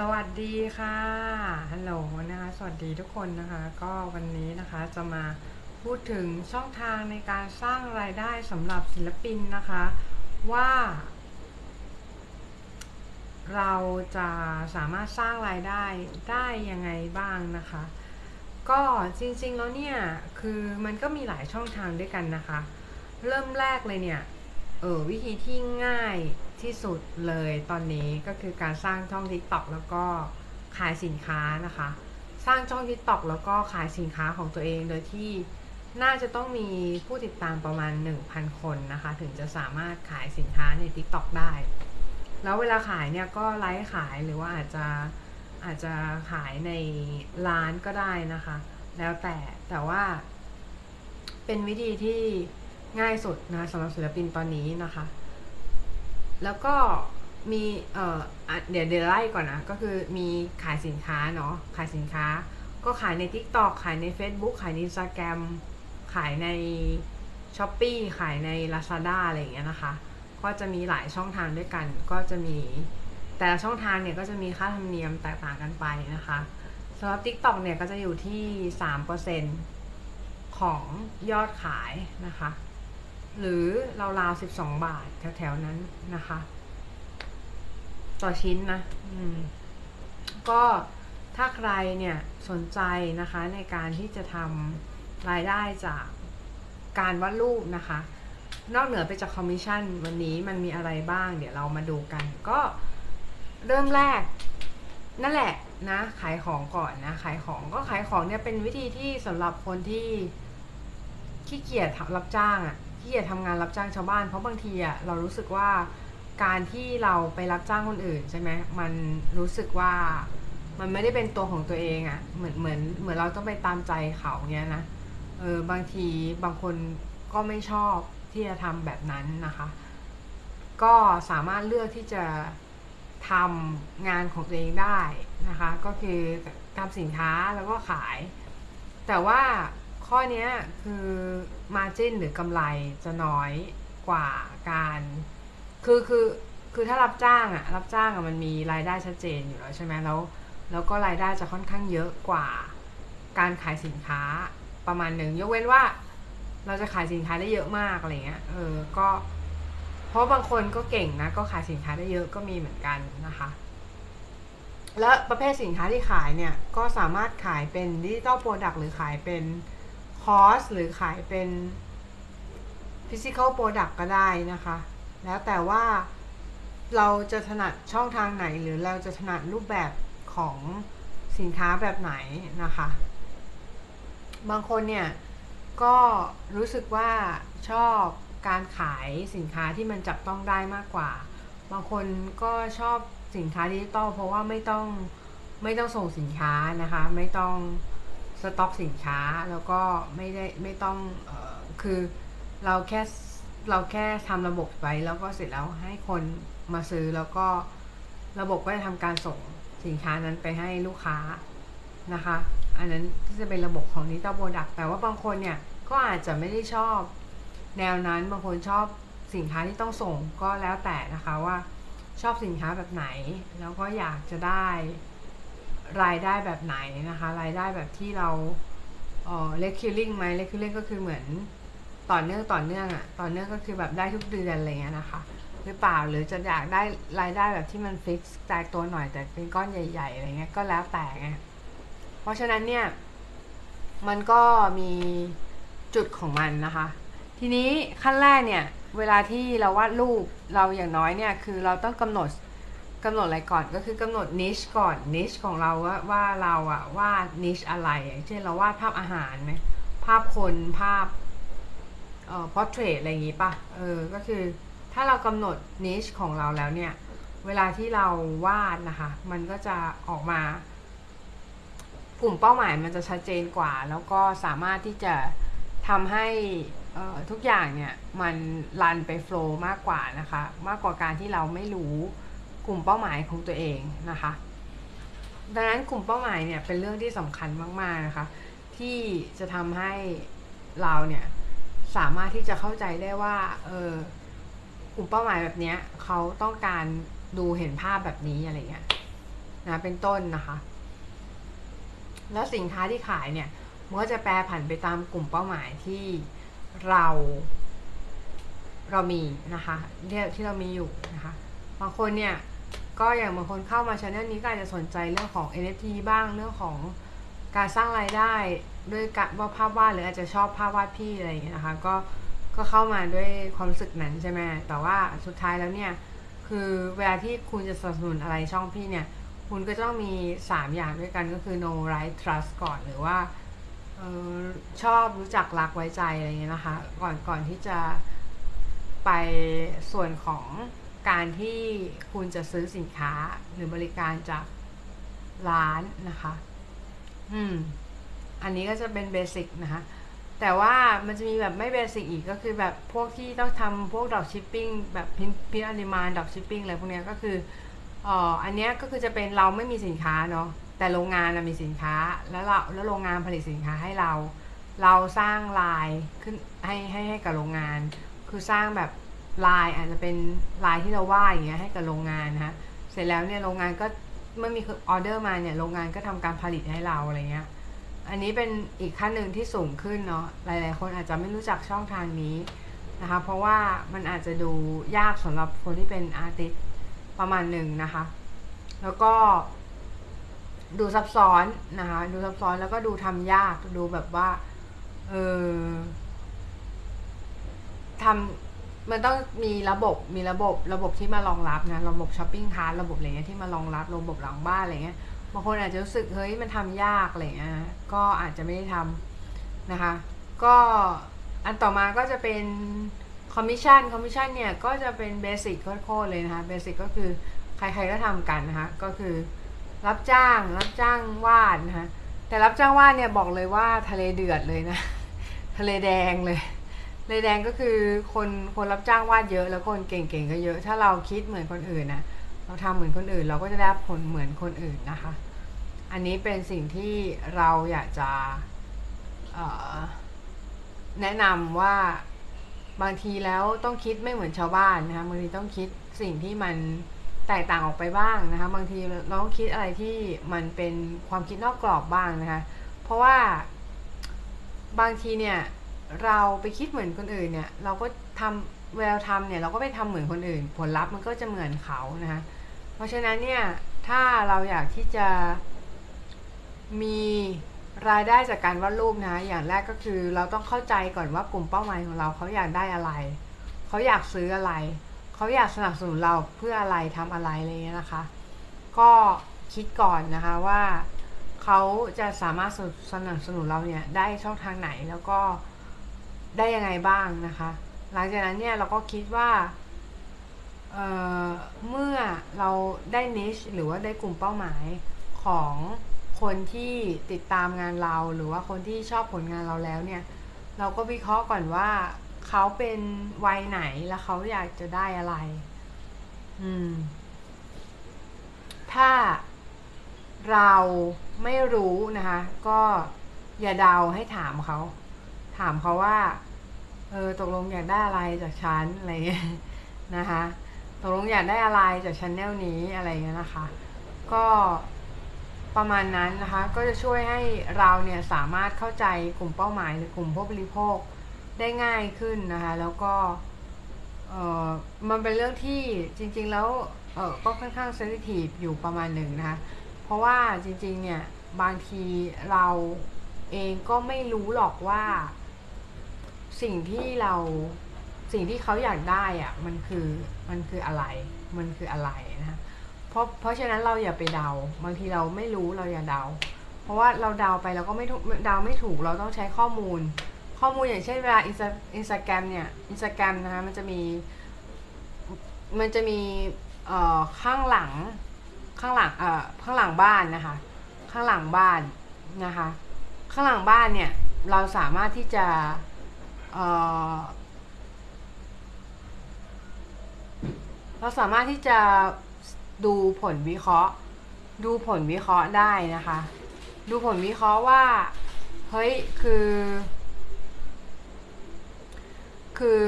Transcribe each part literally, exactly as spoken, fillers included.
สวัสดีค่ะฮัลโหลนะคะสวัสดีทุกคนนะคะก็วันนี้นะคะจะมาพูดถึงช่องทางในการสร้างรายได้สำหรับศิลปินนะคะว่าเราจะสามารถสร้างรายได้ได้ยังไงบ้างนะคะก็จริงๆแล้วเนี่ยคือมันก็มีหลายช่องทางด้วยกันนะคะเริ่มแรกเลยเนี่ยเออวิธีที่ง่ายที่สุดเลยตอนนี้ก็คือการสร้างช่อง ติ๊กต็อก แล้วก็ขายสินค้านะคะสร้างช่อง ติ๊กต็อก แล้วก็ขายสินค้าของตัวเองโดยที่น่าจะต้องมีผู้ติดตามประมาณ หนึ่งพัน คนนะคะถึงจะสามารถขายสินค้าใน ติ๊กต็อก ได้แล้วเวลาขายเนี่ยก็ไลฟ์ขายหรือว่าอาจจะอาจจะขายในร้านก็ได้นะคะแล้วแต่แต่ว่าเป็นวิธีที่ง่ายสุดนะสำหรับศิลปินตอนนี้นะคะแล้วก็มีเอ่อเดี๋ยวเดี๋ยวไล่ก่อนนะก็คือมีขายสินค้าเนาะขายสินค้าก็ขายใน ติ๊กต็อก ขายใน เฟซบุ๊ก ขายใน อินสตาแกรม ขายใน ช้อปปี้ ขายใน ลาซาด้า อะไรอย่างเงี้ยนะคะก็จะมีหลายช่องทางด้วยกันก็จะมีแต่ละช่องทางเนี่ยก็จะมีค่าธรรมเนียมแตกต่างกันไปนะคะสำหรับ ติ๊กต็อก เนี่ยก็จะอยู่ที่ สามเปอร์เซ็นต์ ของยอดขายนะคะหรือราวๆสิบสองบาทแถวๆนั้นนะคะต่อชิ้นนะอืมก็ถ้าใครเนี่ยสนใจนะคะในการที่จะทำรายได้จากการวาดรูปนะคะนอกเหนือไปจากคอมมิชชั่นวันนี้มันมีอะไรบ้างเดี๋ยวเรามาดูกันก็เริ่มแรกนั่นแหละนะขายของก่อนนะขายของก็ขายของเนี่ยเป็นวิธีที่สำหรับคนที่ขี้เกียจรับจ้างอ่ะขี้เกียจทำงานรับจ้างชาวบ้านเพราะบางทีอ่ะเรารู้สึกว่าการที่เราไปรับจ้างคนอื่นใช่ไหมมันรู้สึกว่ามันไม่ได้เป็นตัวของตัวเองอ่ะเหมือนเหมือนเหมือนเราต้องไปตามใจเขาเนี้ยนะเออบางทีบางคนก็ไม่ชอบที่จะทำแบบนั้นนะคะก็สามารถเลือกที่จะทำงานของตัวเองได้นะคะก็คือทำสินค้าแล้วก็ขายแต่ว่าข้อนี้คือ มาร์จิ้น หรือกำไรจะน้อยกว่าการคือคือคือถ้ารับจ้างอะรับจ้างอะมันมีรายได้ชัดเจนอยู่แล้วใช่ไหมแล้วแล้วก็รายได้จะค่อนข้างเยอะกว่าการขายสินค้าประมาณหนึ่งยกเว้นว่าเราจะขายสินค้าได้เยอะมากอะไรเงี้ยเออก็เพราะบางคนก็เก่งนะก็ขายสินค้าได้เยอะก็มีเหมือนกันนะคะและประเภทสินค้าที่ขายเนี่ยก็สามารถขายเป็นดิจิตอลโปรดักต์หรือขายเป็นคอร์สหรือขายเป็น ฟิสิคอลโปรดักต์ ก็ได้นะคะแล้วแต่ว่าเราจะถนัดช่องทางไหนหรือเราจะถนัดรูปแบบของสินค้าแบบไหนนะคะบางคนเนี่ยก็รู้สึกว่าชอบการขายสินค้าที่มันจับต้องได้มากกว่าบางคนก็ชอบสินค้าดิจิตอลเพราะว่าไม่ต้องไม่ต้องส่งสินค้านะคะไม่ต้องสต็อกสินค้าแล้วก็ไม่ได้ไม่ต้องเอ่อคือเราแค่เราแค่ทำระบบไปแล้วก็เสร็จแล้วให้คนมาซื้อแล้วก็ระบบก็จะทำการส่งสินค้านั้นไปให้ลูกค้านะคะอันนั้นจะเป็นระบบของดิจิตอลโปรดักต์แต่ว่าบางคนเนี่ยก็อาจจะไม่ได้ชอบแนวนั้นบางคนชอบสินค้าที่ต้องส่งก็แล้วแต่นะคะว่าชอบสินค้าแบบไหนแล้วก็อยากจะได้รายได้แบบไหนนะคะรายได้แบบที่เราเอ่อ เรคูริง ไหม เรคูริง ก็คือเหมือนต่อเนื่องต่อเนื่องอ่ะต่อเนื่องก็คือแบบได้ทุกเดือนอะไรเงี้ยนะคะหรือเปล่าหรือจะอยากได้รายได้แบบที่มันฟิกซ์ตายตัวหน่อยแต่เป็นก้อนใหญ่ๆอะไรเงี้ยก็แล้วแต่ไงเพราะฉะนั้นเนี่ยมันก็มีจุดของมันนะคะทีนี้ขั้นแรกเนี่ยเวลาที่เราวาดรูปเราอย่างน้อยเนี่ยคือเราต้องกำหนดกำหนดอะไรก่อนก็คือกำหนด นิช ก่อน นิช ของเราว่าว่าเราอะวาด นิช อะไรเช่นเราวาดภาพอาหารไหมภาพคนภาพเอ่อ พอร์เทรต อะไรอย่างงี้ป่ะเออก็คือถ้าเรากำหนด นิช ของเราแล้วเนี่ยเวลาที่เราวาดนะคะมันก็จะออกมากลุ่มเป้าหมายมันจะชัดเจนกว่าแล้วก็สามารถที่จะทำให้ทุกอย่างเนี่ยมันรันไปโฟลว์มากกว่านะคะมากกว่าการที่เราไม่รู้กลุ่มเป้าหมายของตัวเองนะคะดังนั้นกลุ่มเป้าหมายเนี่ยเป็นเรื่องที่สำคัญมากๆนะคะที่จะทำให้เราเนี่ยสามารถที่จะเข้าใจได้ว่าเออกลุ่มเป้าหมายแบบเนี้ยเขาต้องการดูเห็นภาพแบบนี้อะไรเงี้ย นะเป็นต้นนะคะแล้วสินค้าที่ขายเนี่ยมันก็จะแปรผันไปตามกลุ่มเป้าหมายที่เราเรามีนะคะที่เรามีอยู่นะคะบางคนเนี่ยก็อย่างบางคนเข้ามาชาแนลนี้ก็อาจจะสนใจเรื่องของ เอ็น เอฟ ที บ้างเรื่องของการสร้างรายได้ด้วยการวาดภาพวาดหรืออาจจะชอบภาพวาดพี่อะไรอย่างเงี้ยนะคะก็ก็เข้ามาด้วยความรู้สึกนั้นใช่ไหมแต่ว่าสุดท้ายแล้วเนี่ยคือเวลาที่คุณจะสนับสนุนอะไรช่องพี่เนี่ยคุณก็ต้องมีสามอย่างด้วยกันก็คือ no right trust ก่อนหรือว่าเออชอบรู้จักรักไว้ใจอะไรอย่างเงี้ยนะคะก่อนก่อนที่จะไปส่วนของการที่คุณจะซื้อสินค้าหรือบริการจากร้านนะคะอืมอันนี้ก็จะเป็นเบสิกนะคะแต่ว่ามันจะมีแบบไม่เบสิกอีกก็คือแบบพวกที่ต้องทำพวกดรอปชิปปิ้งแบบพินพินอนิมานดรอปชิปปิ้งอะไรพวกนี้ก็คืออ๋ออันนี้ก็คือจะเป็นเราไม่มีสินค้าเนาะแต่โรงงานมีสินค้าแล้วเราแล้วโรงงานผลิตสินค้าให้เราเราสร้างลายขึ้นให้ให้ให้กับโรงงานคือสร้างแบบลายอาจจะเป็นลายที่เราวาดอย่างเงี้ยให้กับโรงงานนะคะเสร็จแล้วเนี่ยโรงงานก็เมื่อมีออเดอร์มาเนี่ยโรงงานก็ทำการผลิตให้เราอะไรเงี้ยอันนี้เป็นอีกขั้นหนึ่งที่สูงขึ้นเนาะหลายๆคนอาจจะไม่รู้จักช่องทางนี้นะคะเพราะว่ามันอาจจะดูยากสำหรับคนที่เป็นอาร์ติสต์ประมาณหนึ่งนะคะแล้วก็ดูซับซ้อนนะคะดูซับซ้อนแล้วก็ดูทำยากดูแบบว่าเออทำมันต้องมีระบบมีระบบระบบที่มารองรับนะระบบช้อปปิ้งคาร์ระบบอะไรเงี้ยที่มารองรับระบบหลังบ้านอะไรเงี้ยบางคนอาจจะรู้สึกเฮ้ยมันทำยากอะไรเงี้ยก็อาจจะไม่ได้ทำนะคะก็อันต่อมาก็จะเป็นคอมมิชชั่นคอมมิชชั่นเนี่ยก็จะเป็นเบสิกโคตรเลยนะคะเบสิกก็คือใครๆก็ทำกันนะคะก็คือรับจ้างรับจ้างวาดนะคะแต่รับจ้างวาดเนี่ยบอกเลยว่าทะเลเดือดเลยนะทะเลแดงเลยทะเลแดงก็คือคนคนรับจ้างวาดเยอะแล้วคนเก่งๆก็เยอะถ้าเราคิดเหมือนคนอื่นนะเราทำเหมือนคนอื่นเราก็จะได้ผลเหมือนคนอื่นนะคะอันนี้เป็นสิ่งที่เราอยากจะแนะนำว่าบางทีแล้วต้องคิดไม่เหมือนชาวบ้านนะคะบางทีต้องคิดสิ่งที่มันแตกต่างออกไปบ้างนะคะบางทีเราต้องคิดอะไรที่มันเป็นความคิดนอกกรอบบ้างนะคะเพราะว่าบางทีเนี่ยเราไปคิดเหมือนคนอื่นเนี่ยเราก็ทำเวลาทำเนี่ยเราก็ไปทำเหมือนคนอื่นผลลัพธ์มันก็จะเหมือนเขานะคะเพราะฉะนั้นเนี่ยถ้าเราอยากที่จะมีรายได้จากการวาดรูปนะคะอย่างแรกก็คือเราต้องเข้าใจก่อนว่ากลุ่มเป้าหมายของเราเขาอยากได้อะไรเขาอยากซื้ออะไรเขาอยากสนับสนุนเราเพื่ออะไรทำอะไรอะไรเงี้ยนะคะก็คิดก่อนนะคะว่าเขาจะสามารถสนับสนุนเราเนี่ยได้ช่องทางไหนแล้วก็ได้ยังไงบ้างนะคะหลังจากนั้นเนี่ยเราก็คิดว่า เอ่อ เมื่อเราได้ niche หรือว่าได้กลุ่มเป้าหมายของคนที่ติดตามงานเราหรือว่าคนที่ชอบผลงานเราแล้วเนี่ยเราก็วิเคราะห์ก่อนว่าเขาเป็นวัยไหนแล้วเขาอยากจะได้อะไรอืมถ้าเราไม่รู้นะคะก็อย่าเดาให้ถามเขาถามเขาว่าเออตกลงอยากได้อะไรจากฉันอะไรเงี้ยนะคะตกลงอยากได้อะไรจากชาแนลนี้อะไรเงี้ยนะคะก็ประมาณนั้นนะคะก็จะช่วยให้เราเนี่ยสามารถเข้าใจกลุ่มเป้าหมายหรือกลุ่มผู้บริโภคได้ง่ายขึ้นนะคะแล้วก็เอ่อมันเป็นเรื่องที่จริงๆแล้วเออก็ค่อนข้างเซนซิทีฟอยู่ประมาณหนึ่งนะคะเพราะว่าจริงๆเนี่ยบางทีเราเองก็ไม่รู้หรอกว่าสิ่งที่เราสิ่งที่เขาอยากได้อะมันคือมันคืออะไรมันคืออะไรนะเพราะเพราะฉะนั้นเราอย่าไปเดาบางทีเราไม่รู้เราอย่าเดาเพราะว่าเราเดาไปเราก็ไม่ถูกเดาไม่ถูกเราต้องใช้ข้อมูลข้อมูลอย่างเช่นเวลาอินสตาแกรมเนี่ยอินสตาแกรมนะคะมันจะมีมันจะมีข้างหลังข้างหลังเอ่อข้างหลังบ้านนะคะข้างหลังบ้านนะคะข้างหลังบ้านเนี่ยเราสามารถที่จะเอ่อเราสามารถที่จะดูผลวิเคราะห์ดูผลวิเคราะห์ได้นะคะดูผลวิเคราะห์ว่าเฮ้ยคือคือ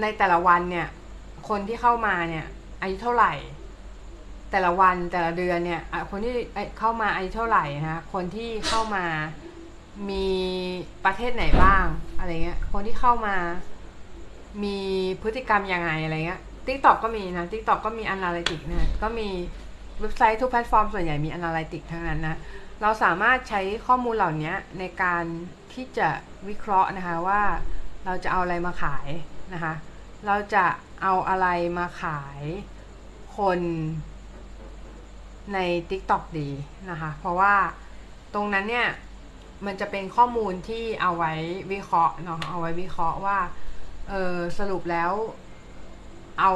ในแต่ละวันเนี่ยคนที่เข้ามาเนี่ยอายุเท่าไหร่ แต่ละวันแต่ละเดือนเนี่ยคนที่เข้ามาอายุเท่าไหร่นะคนที่เข้ามามีประเทศไหนบ้างอะไรเงี้ยคนที่เข้ามามีพฤติกรรมยังไงอะไรเงี้ย TikTok ก็มีนะ TikTok ก็มี Analytics นะก็มีเว็บไซต์ทุกแพลตฟอร์มส่วนใหญ่มี Analytics ทั้งนั้นนะเราสามารถใช้ข้อมูลเหล่านี้ในการที่จะวิเคราะห์นะคะว่าเราจะเอาอะไรมาขายนะคะเราจะเอาอะไรมาขายคนใน TikTok ดีนะคะเพราะว่าตรงนั้นเนี่ยมันจะเป็นข้อมูลที่เอาไว้วิเคราะห์เนาะเอาไว้วิเคราะห์ว่าเออสรุปแล้วเอา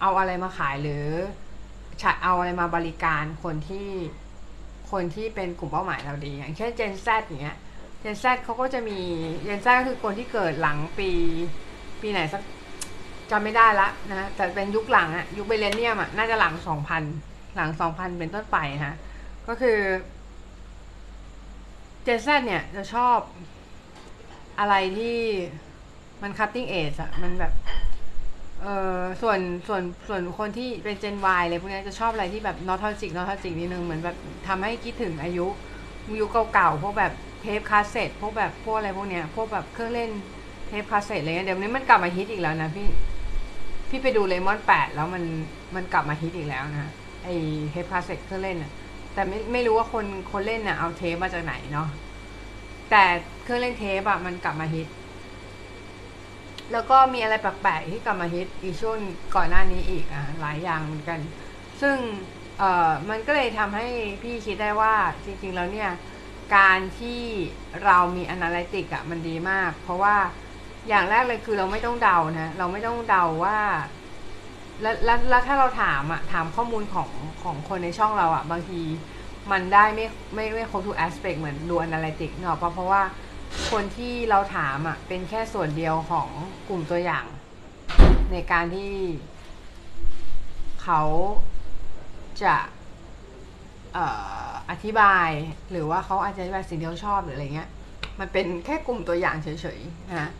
เอาอะไรมาขายหรือเอาอะไรมาบริการคนที่คนที่เป็นกลุ่มเป้าหมายเราดีอย่างเช่น Gen Z อย่างเงี้ย Gen Z เขาก็จะมี Gen Z ก็คือคนที่เกิดหลังปีปีไหนสักจำไม่ได้ละนะแต่เป็นยุคหลังอะยุคมิลเลนเนียมอะน่าจะหลังสองพันหลังสองพันเป็นต้นไปนะก็คือ Gen Z เนี่ยจะชอบอะไรที่มัน cutting edge อะมันแบบเออส่วนส่วนส่วนคนที่เป็น Gen Y เลยพวกนี้จะชอบอะไรที่แบบ nostalgic nostalgic นิดนึงเหมือนแบบทำให้คิดถึงอายุยุคเก่าๆพวกแบบเทปคาสเซ็ตพวกแบบพวกอะไรพวกเนี้ยพวกแบบเครื่องเล่นเทปคาสเซ็ตอะไรเงี้ยเดี๋ยวนี้มันกลับมาฮิตอีกแล้วนะพี่พี่ไปดูเลมอนแปดแล้วมันมันกลับมาฮิตอีกแล้วนะไอเทปคาสเซ็ตเครื่องเล่นนะแต่ไม่ไม่รู้ว่าคนคนเล่นนะเอาเทปมาจากไหนเนาะแต่เครื่องเล่นเทปอะมันกลับมาฮิตแล้วก็มีอะไรแปลกๆที่กลับมาฮิตอีกช่วงก่อนหน้านี้อีกอ่ะหลายอย่างเหมือนกันซึ่งเอ่อมันก็เลยทำให้พี่คิดได้ว่าจริงๆแล้วเนี่ยการที่เรามีอนาลิติกอ่ะมันดีมากเพราะว่าอย่างแรกเลยคือเราไม่ต้องเดานะเราไม่ต้องเดาว่าแล้วแล้วแล้วถ้าเราถามอ่ะถามข้อมูลของของคนในช่องเราอ่ะบางทีมันได้ไม่ไม่ไม่ครบทุกแอสเปกต์เหมือนดูอนาลิติกเนาะเพราะเพราะว่าคนที่เราถามอ่ะเป็นแค่ส่วนเดียวของกลุ่มตัวอย่างในการที่เขาจะเอ่ออธิบายหรือว่าเขาอาจจะอธิบายสิ่งที่เขาชอบหรืออะไรเงี้ยมันเป็นแค่กลุ่มตัวอย่างเฉยๆนะ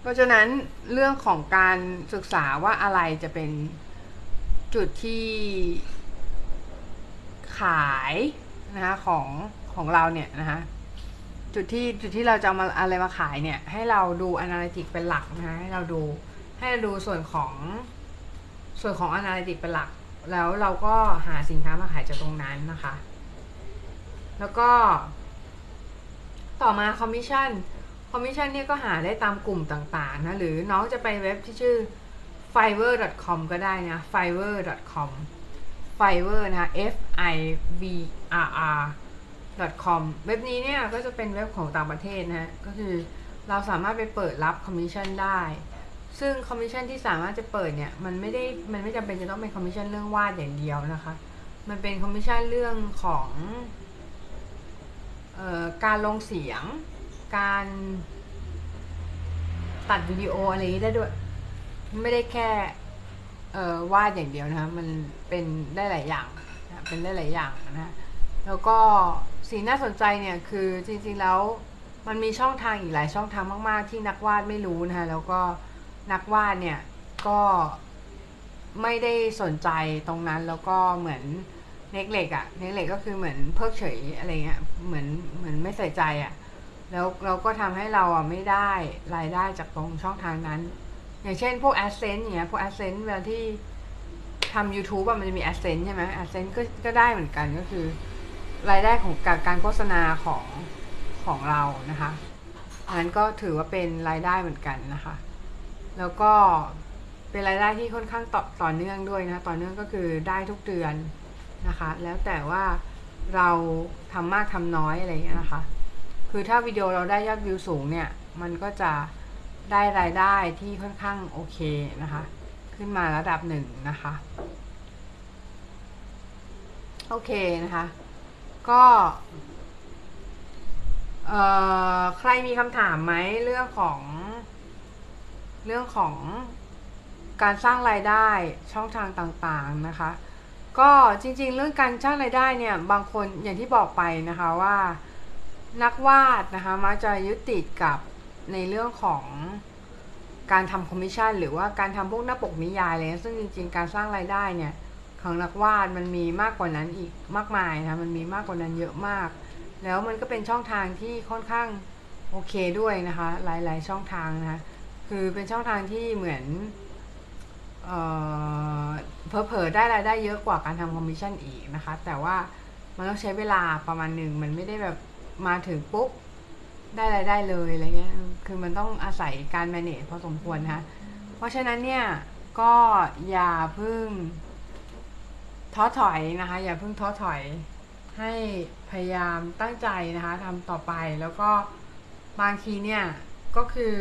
เพราะฉะนั้นเรื่องของการศึกษาว่าอะไรจะเป็นจุดที่ขายนะคะของของเราเนี่ยนะคะจุดที่จุดที่เราจะมาอะไรมาขายเนี่ยให้เราดู Analytics เป็นหลักนะให้เราดูให้เราดูส่วนของส่วนของ Analytics เป็นหลักแล้วเราก็หาสินค้ามาขายจากตรงนั้นนะคะแล้วก็ต่อมา Commission Commission เนี่ยก็หาได้ตามกลุ่มต่างๆนะหรือน้องจะไปเว็บที่ชื่อ ไฟเวอร์ ดอท คอม ก็ได้นะ ไฟเวอร์ ดอท คอม Fiverr นะ เอฟ ไอ วี อาร์ อาร์ ดอท คอม เว็บนี้เนี่ยก็จะเป็นเว็บของต่างประเทศนะก็คือเราสามารถไปเปิดรับคอมมิชชั่นได้ซึ่งคอมมิชชั่นที่สามารถจะเปิดเนี่ยมันไม่ได้มันไม่จำเป็นจะต้องเป็นคอมมิชชั่นเรื่องวาดอย่างเดียวนะคะมันเป็นคอมมิชชั่นเรื่องของเอ่อการลงเสียงการตัดวิดีโออะไรได้ด้วยไม่ได้แค่เอ่อวาดอย่างเดียวนะคะมันเป็นได้หลายอย่างนะเป็นได้หลายอย่างนะแล้วก็สิ่งน่าสนใจเนี่ยคือจริงๆแล้วมันมีช่องทางอีกหลายช่องทางมากๆที่นักวาดไม่รู้นะคะแล้วก็นักวาดเนี่ยก็ไม่ได้สนใจตรงนั้นแล้วก็เหมือนเน็กเล็กอะเน็กเล็กก็คือเหมือนเพิกเฉยอะไรเงี้ยเหมือนเหมือนไม่ใส่ใจอะแล้วเราก็ทำให้เราอะไม่ได้รายได้จากตรงช่องทางนั้นอย่างเช่นพวก Adsense อย่างเงี้ยพวก Adsense เวลาที่ทำ YouTube อะมันจะมี Adsense ใช่ไหม Adsense ก็ก็ได้เหมือนกันก็คือรายได้ของการการโฆษณาของของเรานะคะอันนั้นก็ถือว่าเป็นรายได้เหมือนกันนะคะแล้วก็เป็นรายได้ที่ค่อนข้างต่อต่อเนื่องด้วยนะต่อเนื่องก็คือได้ทุกเดือนนะคะแล้วแต่ว่าเราทำมากทำน้อยอะไรอย่างเงี้ยนะคะคือถ้าวิดีโอเราได้ยอดวิวสูงเนี่ยมันก็จะได้รายได้ที่ค่อนข้างโอเคนะคะขึ้นมาระดับหนึ่งนะคะโอเคนะคะก็เอ่อใครมีคำถามไหมเรื่องของเรื่องของการสร้างรายได้ช่องทางต่างๆนะคะก็จริงๆเรื่องการสร้างรายได้เนี่ยบางคนอย่างที่บอกไปนะคะว่านักวาดนะคะมักจะยึดติดกับในเรื่องของการทำคอมมิชชั่นหรือว่าการทำพวกหน้าปกนิยายอะไรซึ่งจริงๆการสร้างรายได้เนี่ย ของนักวาดมันมีมากกว่านั้นอีกมากมายนะมันมีมากกว่านั้นเยอะมากแล้วมันก็เป็นช่องทางที่ค่อนข้างโอเคด้วยนะคะหลายๆช่องทางนะคือเป็นช่องทางที่เหมือนเอ่อเผลอๆได้รายได้เยอะกว่าการทำคอมมิชชั่นอีกนะคะแต่ว่ามันต้องใช้เวลาประมาณหนึ่งมันไม่ได้แบบมาถึงปุ๊บได้รายได้เลยอะไรเงี้ยคือมันต้องอาศัยการแมเนจพอสมควรนะคะเพราะฉะนั้นเนี่ยก็อย่าเพิ่งท้อถอยนะคะอย่าเพิ่งท้อถอยให้พยายามตั้งใจนะคะทำต่อไปแล้วก็บางทีเนี่ยก็คือ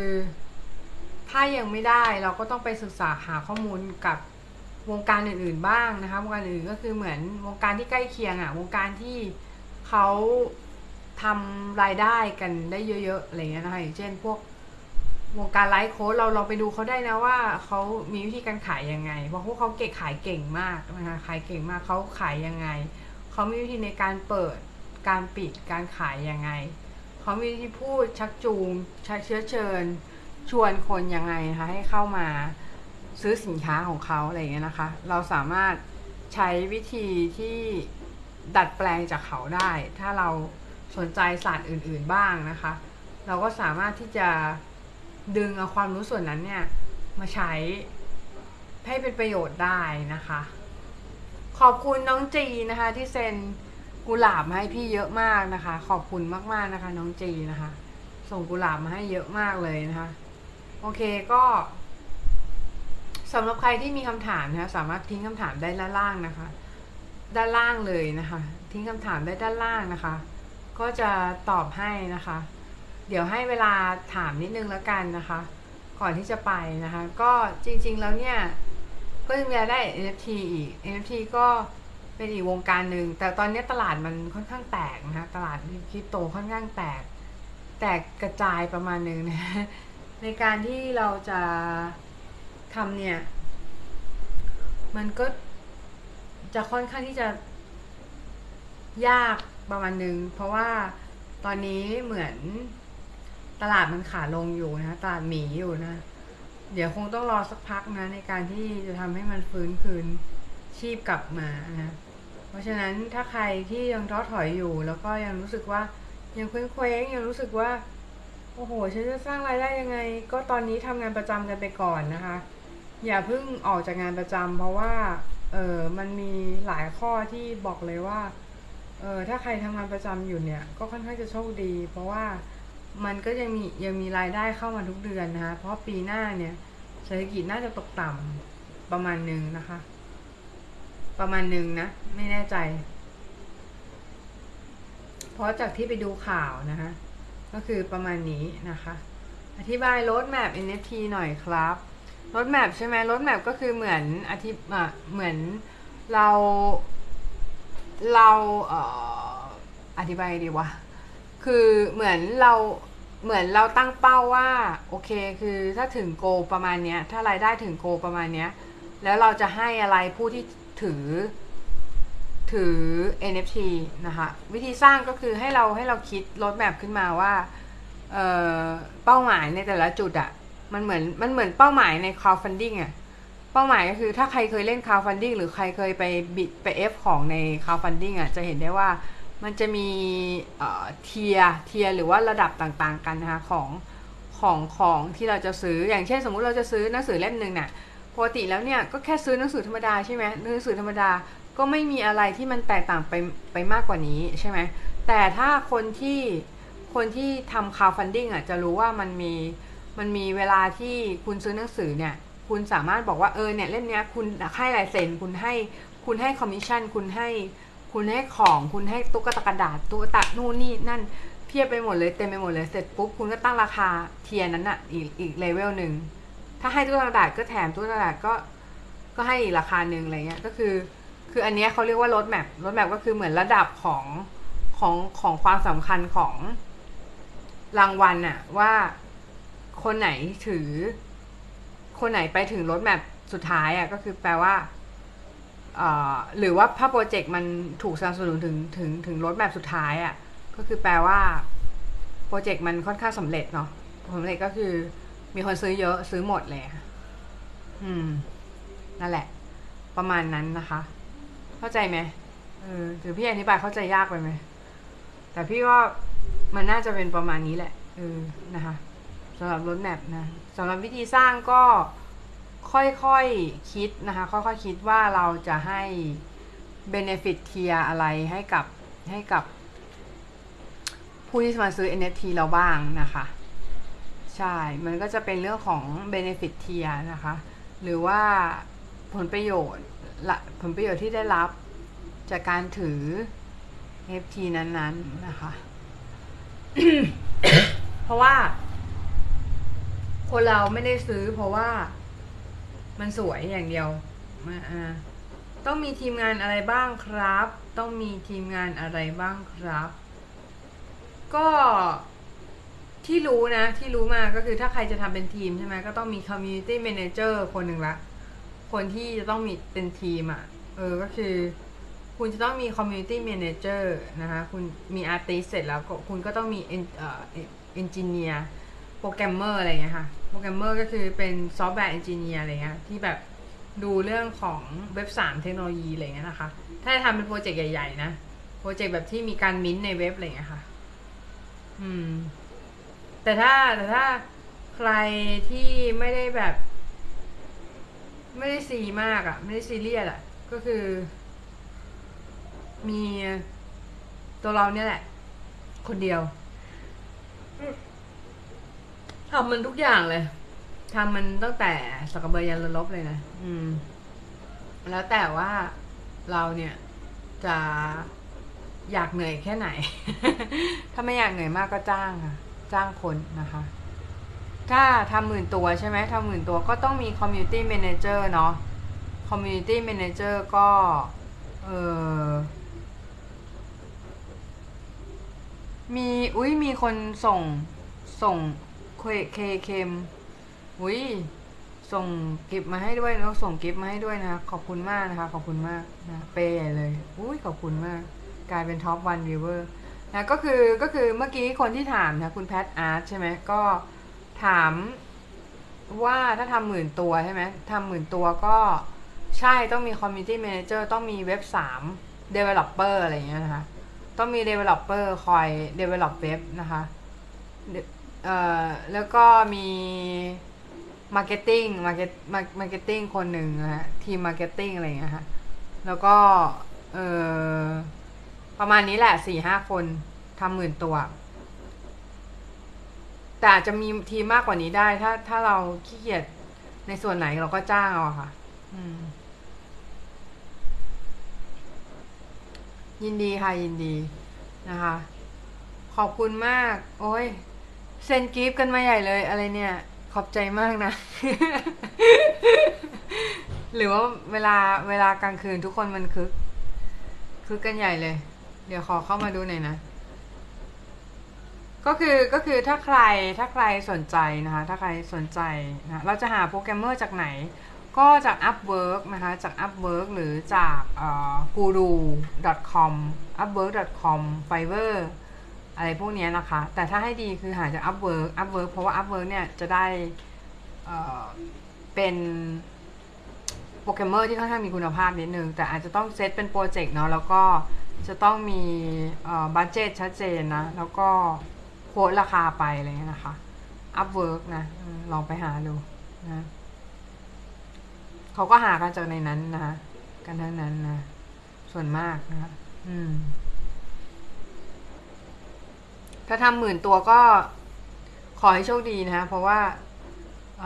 ถ้ายังไม่ได้เราก็ต้องไปศึกษาหาข้อมูลกับวงการอื่นๆบ้างนะคะวงการอื่นก็คือเหมือนวงการที่ใกล้เคียงอ่ะวงการที่เขาทำรายได้กันได้เยอะๆอะไรเงี้ยนะคะอย่างเช่นพวกวงการไลฟ์โค้ชเราลองไปดูเขาได้นะว่าเขามีวิธีการขายยังไงเพราะพวกเขาเก่งขายเก่งมากนะคะขายเก่งมากเขาขายยังไงเขามีวิธีในการเปิดการปิดการขายยังไงเขามีวิธีพูดชักจูงชักเชื้อเชิญชวนคนยังไงนะคะให้เข้ามาซื้อสินค้าของเขาอะไรอย่างเงี้ยนะคะเราสามารถใช้วิธีที่ดัดแปลงจากเขาได้ถ้าเราสนใจศาสตร์อื่นๆบ้างนะคะเราก็สามารถที่จะดึงเอาความรู้ส่วนนั้นเนี่ยมาใช้ให้เป็นประโยชน์ได้นะคะขอบคุณน้องจีนะคะที่เซ็นกุหลาบมาให้พี่เยอะมากนะคะขอบคุณมากๆนะคะน้องจีนะคะส่งกุหลาบมาให้เยอะมากเลยนะคะโอเคก็สำหรับใครที่มีคำถามนะคะสามารถทิ้งคำถามได้ด้านล่างนะคะด้านล่างเลยนะคะทิ้งคำถามได้ด้านล่างนะคะก็จะตอบให้นะคะเดี๋ยวให้เวลาถามนิดนึงแล้วกันนะคะก่อนที่จะไปนะคะก็จริงๆแล้วเนี่ยก็จะมีได้ เอ็น เอฟ ที อีก เอ็น เอฟ ที ก็เป็นอีกวงการหนึ่งแต่ตอนนี้ตลาดมันค่อนข้างแตกนะคะตลาดคริปโตค่อนข้างแตกแตกกระจายประมาณนึงนะในการที่เราจะทำเนี่ยมันก็จะค่อนข้างที่จะยากประมาณนึงเพราะว่าตอนนี้เหมือนตลาดมันขาลงอยู่นะตลาดหมีอยู่นะเดี๋ยวคงต้องรอสักพักนะในการที่จะทำให้มันฟื้นคืนชีพกลับมานะเพราะฉะนั้นถ้าใครที่ยังท้อถอยอยู่แล้วก็ยังรู้สึกว่ายังเคว้งเคว้งยังรู้สึกว่าโอ้โหฉันจะสร้างรายได้ยังไงก็ตอนนี้ทำงานประจำกันไปก่อนนะคะอย่าเพิ่งออกจากงานประจำเพราะว่าเออมันมีหลายข้อที่บอกเลยว่าเออถ้าใครทำงานประจำอยู่เนี่ยก็ค่อนข้างจะโชคดีเพราะว่ามันก็ยังมียังมีรายได้เข้ามาทุกเดือนนะคะเพราะปีหน้าเนี่ยเศรษฐกิจน่าจะตกต่ำประมาณหนึ่งนะคะประมาณหนึ่งนะไม่แน่ใจเพราะจากที่ไปดูข่าวนะคะก็คือประมาณนี้นะคะอธิบาย roadmap เอ็น เอฟ ที หน่อยครับ roadmap ใช่ไหม roadmap ก็คือเหมือนอธิบายเหมือนเราเราเอ่ออธิบายดีวะคือเหมือนเราเหมือนเราตั้งเป้าว่าโอเคคือถ้าถึงโกประมาณเนี้ยถ้ารายได้ถึงโกประมาณเนี้ยแล้วเราจะให้อะไรผู้ที่ถือถือ เอ็น เอฟ ที นะคะวิธีสร้างก็คือให้เราให้เราคิดroadmapขึ้นมาว่า เอ่อ เป้าหมายในแต่ละจุดอะมันเหมือนมันเหมือนเป้าหมายใน crowdfunding อะเป้าหมายก็คือถ้าใครเคยเล่น crowdfunding หรือใครเคยไปบิดไปเอฟของใน crowdfunding อะจะเห็นได้ว่ามันจะมีเอ่อ เทียร์เทียร์หรือว่าระดับต่างๆกันนะคะของของของที่เราจะซื้ออย่างเช่นสมมุติเราจะซื้อหนังสือเล่มนึงน่ะปกติแล้วเนี่ยก็แค่ซื้อหนังสือธรรมดาใช่ไหมหนังสือธรรมดาก็ไม่มีอะไรที่มันแตกต่างไปไปมากกว่านี้ใช่ไหมแต่ถ้าคนที่คนที่ทำ crowdfunding อ่ะจะรู้ว่ามันมีมันมีเวลาที่คุณซื้อหนังสือเนี่ยคุณสามารถบอกว่าเออเนี่ยเล่มเนี้ยคุณให้ลายเซ็นคุณให้คุณให้คอมมิชชั่นคุณให้คุณให้ของคุณให้ตุ๊กตากระดาษตุ๊กตานู่นนี่นั่นเพียบไปหมดเลยเต็มไปหมดเลยเสร็จปุ๊บคุณก็ตั้งราคาเทียร์นั้นอ่ะอีกอีกเลเวลหนึ่งถ้าให้ตุ๊กตากระดาษก็แถมตุ๊กตากระดาษก็ก็ให้อีกราคาหนึ่งอะไรเงี้ยก็คือคืออันนี้เขาเรียกว่า roadmap roadmap ก็คือเหมือนระดับของของของความสำคัญของรางวัลน่ะว่าคนไหนถือคนไหนไปถึง roadmap สุดท้ายอ่ะก็คือแปลว่าหรือว่าถ้าโปรเจกต์มันถูกสนับสนุนถึงถึงถึง roadmap สุดท้ายอ่ะก็คือแปลว่าโปรเจกต์มันค่อนข้างสำเร็จเนาะสำเร็จก็คือมีคนซื้อเยอะซื้อหมดเลยอืมนั่นแหละประมาณนั้นนะคะ เข้าใจไหมเออหรือพี่อธิบายเข้าใจยากไปไหมแต่พี่ว่ามันน่าจะเป็นประมาณนี้แหละเออนะคะสำหรับรถแมพนะสำหรับวิธีสร้างก็ค่อยๆ ค, คิดนะคะค่อยๆ ค, คิดว่าเราจะให้ benefit tier อะไรให้กับให้กับผู้ที่มาซื้อ เอ็น เอฟ ที เราบ้างนะคะใช่มันก็จะเป็นเรื่องของ benefit tier นะคะหรือว่าผลประโยชน์ผลประโยชน์ที่ได้รับจากการถือ เอ็น เอฟ ที นั้นๆ น, นะคะ เพราะว่าคนเราไม่ได้ซื้อเพราะว่ามันสวยอย่างเดียวต้องมีทีมงานอะไรบ้างครับต้องมีทีมงานอะไรบ้างครับก็ที่รู้นะที่รู้มาก็คือถ้าใครจะทำเป็นทีมใช่ไหมก็ต้องมี community manager คนหนึ่งละคนที่จะต้องมีเป็นทีมอ่ะเออก็คือคุณจะต้องมี community manager นะคะคุณมี artist เสร็จแล้วคุณก็ต้องมี engineerโปรแกรมเมอร์อะไรเงี้ยค่ะโปรแกรมเมอร์ก็คือเป็นซอฟต์แวร์เอนจิเนียร์อะไรเงี้ยที่แบบดูเรื่องของเว็บสามเทคโนโลยีอะไรเงี้ยนะคะถ้าจะทำเป็นโปรเจกต์ใหญ่ๆนะโปรเจกต์แบบที่มีการมิ้นในเว็บอะไรเงี้ยค่ะอืมแต่ถ้าแต่ถ้าใครที่ไม่ได้แบบไม่ได้ซีมากอะไม่ได้ซีเรียสอะก็คือมีตัวเราเนี่ยแหละคนเดียวทำมันทุกอย่างเลยทำมันตั้งแต่สักกระเบือยันเรือรบเลยนะอืมแล้วแต่ว่าเราเนี่ยจะอยากเหนื่อยแค่ไหน ถ้าไม่อยากเหนื่อยมากก็จ้างค่ะจ้างคนนะคะถ้าทำหมื่นตัวใช่ไหมทำหมื่นตัวก็ต้องมี community manager เนาะ community manager ก็เออมีอุ้ยมีคนส่งส่งเคเคมอุ้ยส่งกิฟต์มาให้ด้วยแล้วส่งกิฟต์มาให้ด้วยนะคะขอบคุณมากนะคะขอบคุณมากนะเปย์ใหญ่เลยอุ้ยขอบคุณมากกลายเป็นท็อปวันวิวเวอร์นะก็คือก็คือเมื่อกี้คนที่ถามนะคุณแพทอาร์ตใช่ไหมก็ถามว่าถ้าทำหมื่นตัวใช่ไหมทำหมื่นตัวก็ใช่ต้องมี community manager ต้องมีเว็บสาม developer อะไรอย่างเงี้ยนะคะต้องมี developer คอย develop เว็บนะคะเอ่อแล้วก็มี marketing market marketing คนหนึ่งนะฮะทีม marketing อะไรอย่างเงี้ยฮะแล้วก็เอ่อประมาณนี้แหละ สี่ห้า คนทำหมื่นตัวแต่จะมีทีมมากกว่านี้ได้ถ้าถ้าเราขี้เกียจในส่วนไหนเราก็จ้างเอาค่ะอืมยินดีค่ะยินดีนะคะขอบคุณมากโอ้ยเซ็นกิฟต์กันมาใหญ่เลยอะไรเนี่ยขอบใจมากนะ หรือว่าเวลาเวลากลางคืนทุกคนมันคึกคึกกันใหญ่เลยเดี๋ยวขอเข้ามาดูหน่อยนะก็คือก็คือถ้าใครถ้าใครสนใจนะคะถ้าใครสนใจนะเราจะหาโปรแกรมเมอร์จากไหนก็จาก Upwork นะคะจาก Upwork หรือจากเอ่อ กูรู ดอท คอม Upwork ดอท คอม Fiverrอะไรพวกนี้นะคะแต่ถ้าให้ดีคือหาจาก Upwork Upwork เพราะว่า Upwork เนี่ยจะได้เอ่อเป็นโปรแกรมเมอร์ที่ค่อนข้างมีคุณภาพนิดนึงแต่อาจจะต้องเซตเป็นโปรเจกต์เนาะแล้วก็จะต้องมีเอ่อบัดเจ็ตชัดเจนนะแล้วก็โค้ดราคาไปอะไรเงี้ยนะคะ Upwork นะลองไปหาดูนะเขาก็หากันจากในนั้นนะคะกันทั้งนั้นนะส่วนมากนะคะอืมถ้าทำหมื่นตัวก็ขอให้โชคดีนะคะเพราะว่า เ,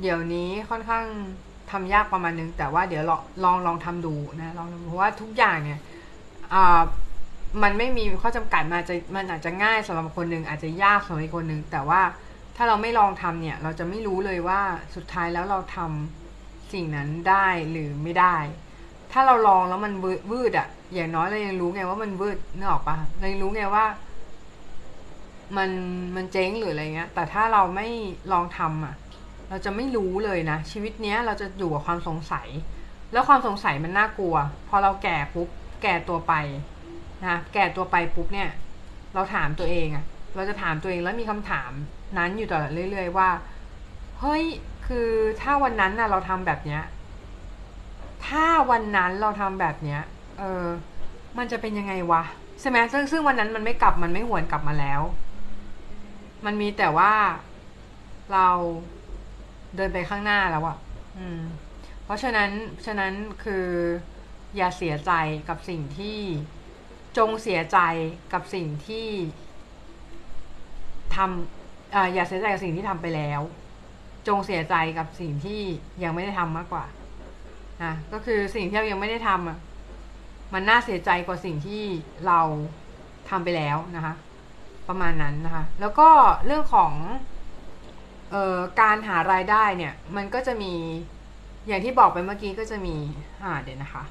เดี๋ยวนี้ค่อนข้างทำยากประมาณนึงแต่ว่าเดี๋ยวลองลองลองทำดูนะลองเพราะว่าทุกอย่างเนี่ยมันไม่มีข้อจำกัดมาจะมันอาจจะง่ายสำหรับคนหนึ่งอาจจะยากสำหรับคนหนึ่งแต่ว่าถ้าเราไม่ลองทำเนี่ยเราจะไม่รู้เลยว่าสุดท้ายแล้วเราทำสิ่งนั้นได้หรือไม่ได้ถ้าเราลองแล้วมันวืดอ่ะอย่างน้อยเรายังรู้ไงว่ามันวืดนึกออกปะเรายังรู้ไงว่ามันมันเจ๊งหรืออะไรเงี้ยแต่ถ้าเราไม่ลองทำอ่ะเราจะไม่รู้เลยนะชีวิตเนี้ยเราจะอยู่กับความสงสัยแล้วความสงสัยมันน่ากลัวพอเราแก่ปุ๊บแก่ตัวไปนะแก่ตัวไปปุ๊บเนี่ยเราถามตัวเองอ่ะเราจะถามตัวเองแล้วมีคำถามนั้นอยู่ตลอดเรื่อยๆว่าเฮ้ยคือถ้าวันนั้นน่ะเราทำแบบเนี้ยถ ถ้าวันนั้นเราทำแบบเนี้ยเออมันจะเป็นยังไงวะใช่ไหมซึ่งซึ่งวันนั้นมันไม่กลับมันไม่หวนกลับมาแล้วมันมีแต่ว่าเราเดินไปข้างหน้าแล้วอะอืมเพราะฉะนั้นฉะนั้นคืออย่าเสียใจกับสิ่งที่จงเสียใจกับสิ่งที่ทำเอ่ออย่าเสียใจกับสิ่งที่ทำไปแล้วจงเสียใจกับสิ่งที่ยังไม่ได้ทำมากกว่านะก็คือสิ่งที่เรายังไม่ได้ทำอ่ะมันน่าเสียใจกว่าสิ่งที่เราทำไปแล้วนะคะประมาณนั้นนะคะแล้วก็เรื่องของเอ่อการหารายได้เนี่ยมันก็จะมีอย่างที่บอกไปเมื่อกี้ก็จะมีอ่าเดี๋ยวนะคะ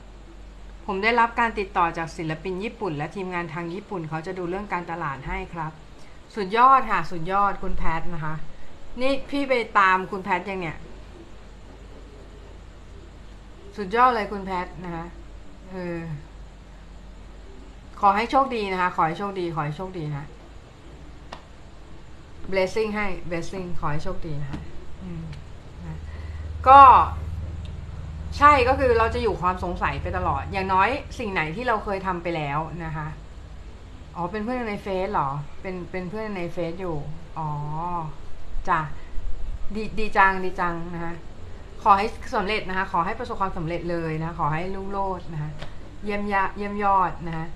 ผมได้รับการติดต่อจากศิลปินญี่ปุ่นและทีมงานทางญี่ปุ่นเขาจะดูเรื่องการตลาดให้ครับสุดยอดค่ะสุดยอดคุณแพทนะคะนี่พี่ไปตามคุณแพทยังเนี่ยสุดยอดเลยคุณแพทนะคะเออขอให้โชคดีนะคะขอให้โชคดีขอให้โชคดีนะ blessing ให้ blessing ขอให้โชคดีนะคะอืมนะก็ใช่ก็คือเราจะอยู่ความสงสัยไปตลอดอย่างน้อยสิ่งไหนที่เราเคยทำไปแล้วนะคะอ๋อเป็นเพื่อนในเฟซหรอเป็นเป็นเพื่อนในเฟซอยู่อ๋อจ้ะดีดีจังดีจังนะคะขอให้สำเร็จนะคะขอให้ประสบความสำเร็จเลยนะขอให้รุ่งโรจน์นะคะเยี่ยมยะเยี่ยมยอดนะคะ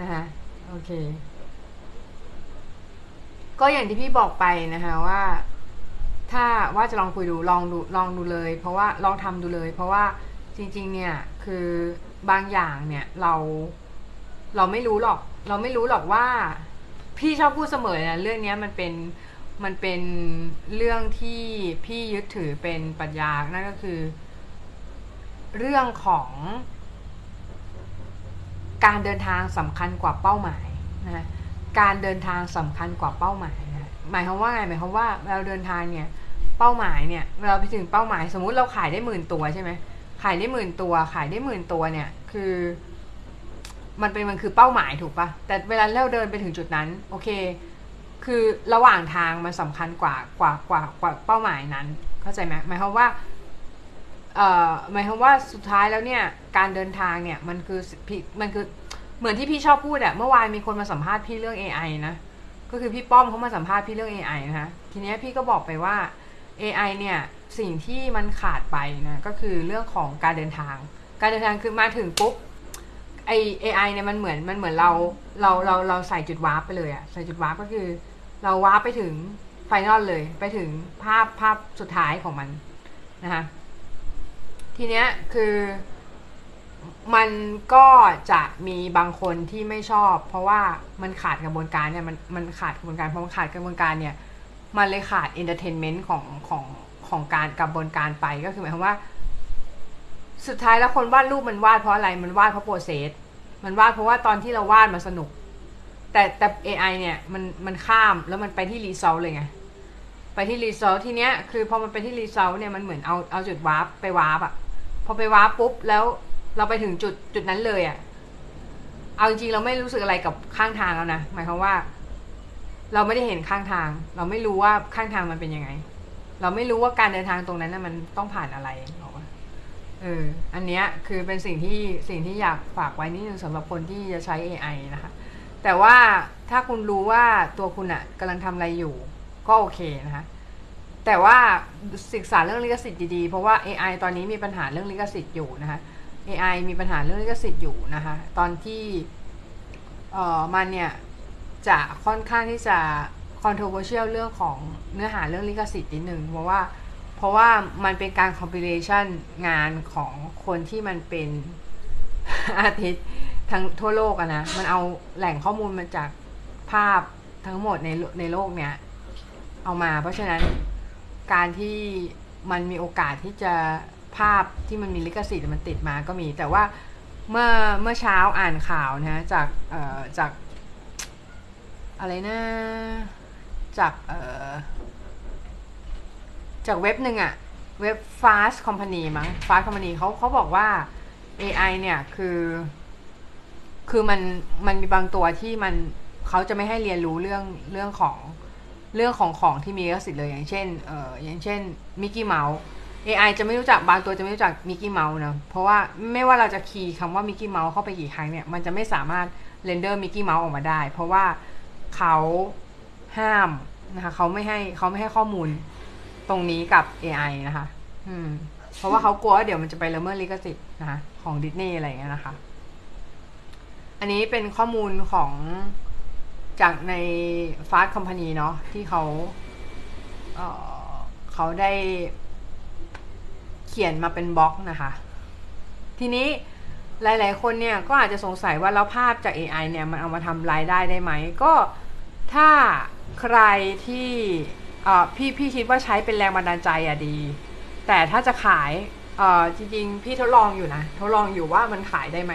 นะคะโอเคก็อย่างที่พี่บอกไปนะคะว่าถ้าว่าจะลองคุยดูลองดูลองดูเลยเพราะว่าลองทำดูเลยเพราะว่าจริงๆเนี่ยคือบางอย่างเนี่ยเราเราไม่รู้หรอกเราไม่รู้หรอกว่าพี่ชอบพูดเสมอนะเรื่องนี้มันเป็นมันเป็นเรื่องที่พี่ยึดถือเป็นปรัชญานั่นก็คือเรื่องของการเดินทางสำคัญกว่าเป้าหมายนะการเดินทางสำคัญกว่าเป้าหมายนะหมายความว่าไงหมายความว่าเราเดินทางเนี่ยเป้าหมายเนี่ยเราไปถึงเป้าหมายสมมุติเราขายได้หมื่นตัวใช่ไหมขายได้หมื่นตัวขายได้หมื่นตัวเนี่ยคือมันเป็นมันคือเป้าหมายถูกปะแต่เวลาเราเดินไปถึงจุดนั้นโอเคคือระหว่างทางมันสำคัญกว่ากว่ากว่ากว่าเป้าหมายนั้นเข้าใจไหมหมายความว่าเอ่อหมายความว่าสุดท้ายแล้วเนี่ยการเดินทางเนี่ยมันคือมันคือเหมือนที่พี่ชอบพูดอะเมื่อวานมีคนมาสัมภาษณ์พี่เรื่อง เอ ไอ นะก็คือพี่ป้อมเขามาสัมภาษณ์พี่เรื่อง เอ ไอ นะคะทีนี้พี่ก็บอกไปว่า เอ ไอ เนี่ยสิ่งที่มันขาดไปนะก็คือเรื่องของการเดินทางการเดินทางคือมาถึงปุ๊บไอ เอ ไอ เนี่ยมันเหมือนมันเหมือนเราเราเราเราใส่จุดวาร์ปไปเลยอะใส่จุดวาร์ปก็คือเราวาร์ปไปถึงไฟนอลเลยไปถึงภาพภาพสุดท้ายของมันนะคะทีเนี้ยคือมันก็จะมีบางคนที่ไม่ชอบเพราะว่ามันขาดกระบวนการเนี่ยมันมันขาดกระบวนการเพราะมันขาดกระบวนการเนี่ยมันเลยขาดเอนเตอร์เทนเมนต์ของของของการกระบวนการไปก็คือหมายความว่าสุดท้ายแล้วคนวาดรูปมันวาดเพราะอะไรมันวาดเพราะโปรเซสมันวาดเพราะว่าตอนที่เราวาดมันสนุกแต่แต่ เอ ไอ เนี่ยมันมันข้ามแล้วมันไปที่รีซอลเลยไงไปที่รีซอลทีเนี้ยคือพอมันไปที่รีซอลเนี่ยมันเหมือนเอาเอาจุดวาร์ปไปวาร์ปอะพอไปวาร์ปปุ๊บแล้วเราไปถึงจุดจุดนั้นเลยอ่ะเอาจริงๆเราไม่รู้สึกอะไรกับข้างทางแล้วนะหมายความว่าเราไม่ได้เห็นข้างทางเราไม่รู้ว่าข้างทางมันเป็นยังไงเราไม่รู้ว่าการเดินทางตรงนั้นน่ะมันต้องผ่านอะไรหรอวะเอออันเนี้ยคือเป็นสิ่งที่สิ่งที่อยากฝากไว้นิดนึงสำหรับคนที่จะใช้ เอ ไอ นะคะแต่ว่าถ้าคุณรู้ว่าตัวคุณอ่ะกำลังทำอะไรอยู่ก็โอเคนะคะแต่ว่าศึกษาเรื่องลิขสิทธิ์ดีๆเพราะว่า เอ ไอ ตอนนี้มีปัญหาเรื่องลิขสิทธิ์อยู่นะคะ เอ ไอ มีปัญหาเรื่องลิขสิทธิ์อยู่นะคะตอนที่เอ่อมันเนี่ยจะค่อนข้างที่จะ controversial เรื่องของเนื้อหาเรื่องลิขสิทธิ์นิดนึงเพราะว่าเพราะว่ามันเป็นการ compilation งานของคนที่มันเป็น artist ทั้งทั่วโลกอะนะมันเอาแหล่งข้อมูลมาจากภาพทั้งหมดในในโลกเนี่ยเอามาเพราะฉะนั้นการที่มันมีโอกาสที่จะภาพที่มันมีลิขสิทธิ์มันติดมาก็มีแต่ว่าเมื่อเมื่อเช้าอ่านข่าวนะจากเอ่อจากอะไรนะจากเอ่อจากเว็บหนึ่งอะเว็บ Fast Company มั้ง Fast Company เขาเขาบอกว่า เอ ไอ เนี่ยคือคือมันมันมีบางตัวที่มันเขาจะไม่ให้เรียนรู้เรื่องเรื่องของเรื่องของของที่มีลิขสิทธิ์เลยอย่างเช่นเอ่ออย่างเช่นมิกกี้เมาส์ เอ ไอ จะไม่รู้จักบางตัวจะไม่รู้จักมิกกี้เมาส์นะเพราะว่าไม่ว่าเราจะคีย์คำว่ามิกกี้เมาส์เข้าไปกี่ครั้งเนี่ยมันจะไม่สามารถเรนเดอร์มิกกี้เมาส์ออกมาได้เพราะว่าเขาห้ามนะคะเขาไม่ให้เขาไม่ให้ข้อมูลตรงนี้กับ เอ ไอ นะคะอืมเพราะว่าเขากลัวว่าเดี๋ยวมันจะไปละเมิดลิขสิทธิ์นะคะของดิสนีย์อะไรอย่างเงี้ยนะคะอันนี้เป็นข้อมูลของจากใน Fast Company เนาะที่เขาเอ่อเขาได้เขียนมาเป็นบล็อกนะคะทีนี้หลายๆคนเนี่ยก็อาจจะสงสัยว่าแล้วภาพจาก เอ ไอ เนี่ยมันเอามาทำรายได้ได้ไหมก็ถ้าใครที่เอ่อพี่พี่คิดว่าใช้เป็นแรงบันดาลใจอะดีแต่ถ้าจะขายเอ่อจริงๆพี่ทดลองอยู่นะทดลองอยู่ว่ามันขายได้ไหม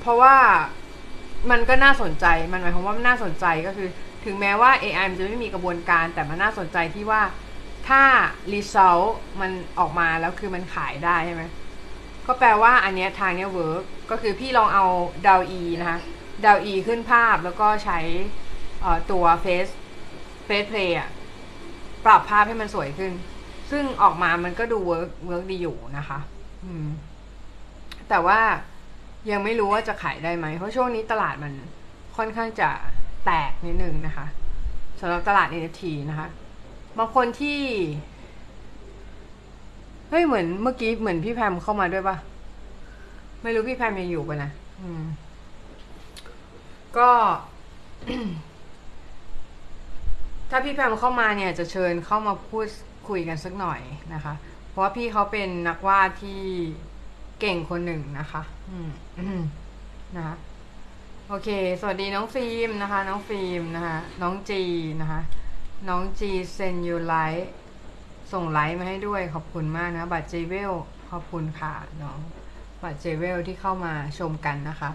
เพราะว่ามันก็น่าสนใจมันหมายความว่ามันน่าสนใจก็คือถึงแม้ว่า เอ ไอ มันจะไม่มีกระบวนการแต่มันน่าสนใจที่ว่าถ้า result มันออกมาแล้วคือมันขายได้ใช่ไหมก็แปลว่าอันเนี้ยทางเนี้ย work ก็คือพี่ลองเอา ดัล E นะคะ ดัล E ขึ้นภาพแล้วก็ใช้ตัว face face play อะปรับภาพให้มันสวยขึ้นซึ่งออกมามันก็ดู work work ดีอยู่นะคะอืมแต่ว่ายังไม่รู้ว่าจะขายได้ไหมเพราะช่วงนี้ตลาดมันค่อนข้างจะแตกนิดนึงนะคะสำหรับตลาด เอ็น เอฟ ที นะคะบางคนที่เฮ้ยเหมือนเมื่อกี้เหมือนพี่แพมเข้ามาด้วยปะไม่รู้พี่แพมยังอยู่ปะนะอืมก็ ถ้าพี่แพมเข้ามาเนี่ยจะเชิญเข้ามาพูดคุยกันสักหน่อยนะคะเพราะว่าพี่เขาเป็นนักวาดที่เก่งคนหนึ่งนะคะอืมนะคะโอเคสวัสดีน้องฟิล์มนะคะน้องฟิล์มนะคะน้องจีนะคะน้องจีเซนยูไลท์ส่งไลท์มาให้ด้วยขอบคุณมากนะบัตรเจเวลขอบคุณค่ะน้องบัตรเจเวลที่เข้ามาชมกันนะคะ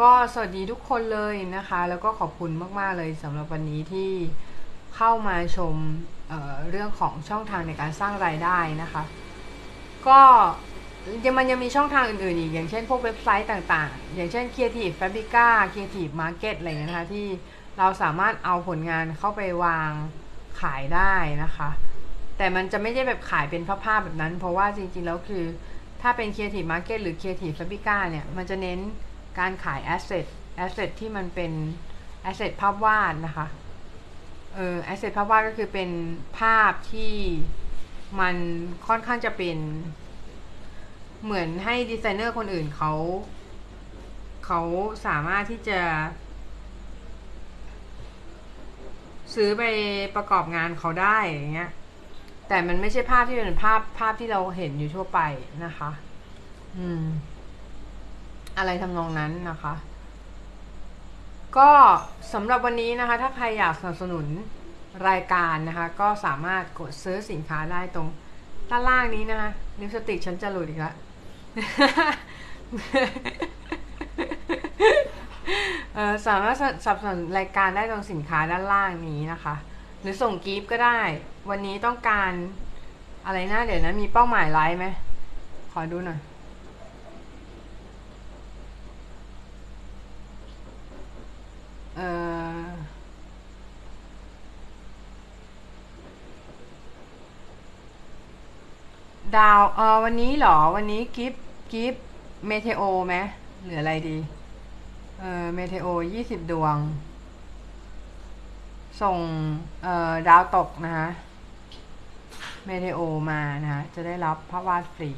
ก็สวัสดีทุกคนเลยนะคะแล้วก็ขอบคุณมากๆเลยสำหรับวันนี้ที่เข้ามาชม เอ่อ เรื่องของช่องทางในการสร้างรายได้นะคะก็มันยังมีช่องทางอื่นๆอีกอย่างเช่นพวกเว็บไซต์ต่างๆอย่างเช่น Creative Fabrica Creative Market อะไรอย่างเงี้ยนะคะที่เราสามารถเอาผลงานเข้าไปวางขายได้นะคะแต่มันจะไม่ได้แบบขายเป็นภาพๆแบบนั้นเพราะว่าจริงๆแล้วคือถ้าเป็น Creative Market หรือ Creative Fabrica เนี่ยมันจะเน้นการขาย Asset Asset ที่มันเป็น Asset ภาพวาดนะคะเออ Asset ภาพวาดก็คือเป็นภาพที่มันค่อนข้างจะเป็นเหมือนให้ดีไซเนอร์คนอื่นเขาเขาสามารถที่จะซื้อไปประกอบงานเขาได้อย่างเงี้ยแต่มันไม่ใช่ภาพที่เป็นภาพภาพที่เราเห็นอยู่ทั่วไปนะคะอืมอะไรทำนองนั้นนะคะก็สำหรับวันนี้นะคะถ้าใครอยากสนับสนุนรายการนะคะก็สามารถกดซื้อสินค้าได้ตรงด้านล่างนี้นะคะนิ้วสติฉันจะหลุดอีกแล้ว สามารถสนับสนุนรายการได้ตรงสินค้าด้านล่างนี้นะคะหรือส่งกิฟต์ก็ได้วันนี้ต้องการอะไรนะเดี๋ยวนะมีเป้าหมายไลฟ์ไหมขอดูหน่อยเออดาวเออวันนี้เหรอวันนี้กิฟต์กิฟต์เมเทโอไหมหรืออะไรดีเออเมเทโอยี่สิบดวงส่งเอ่อดาวตกนะคะเมเทโอมานะคะจะได้รับภาพวาดฟรี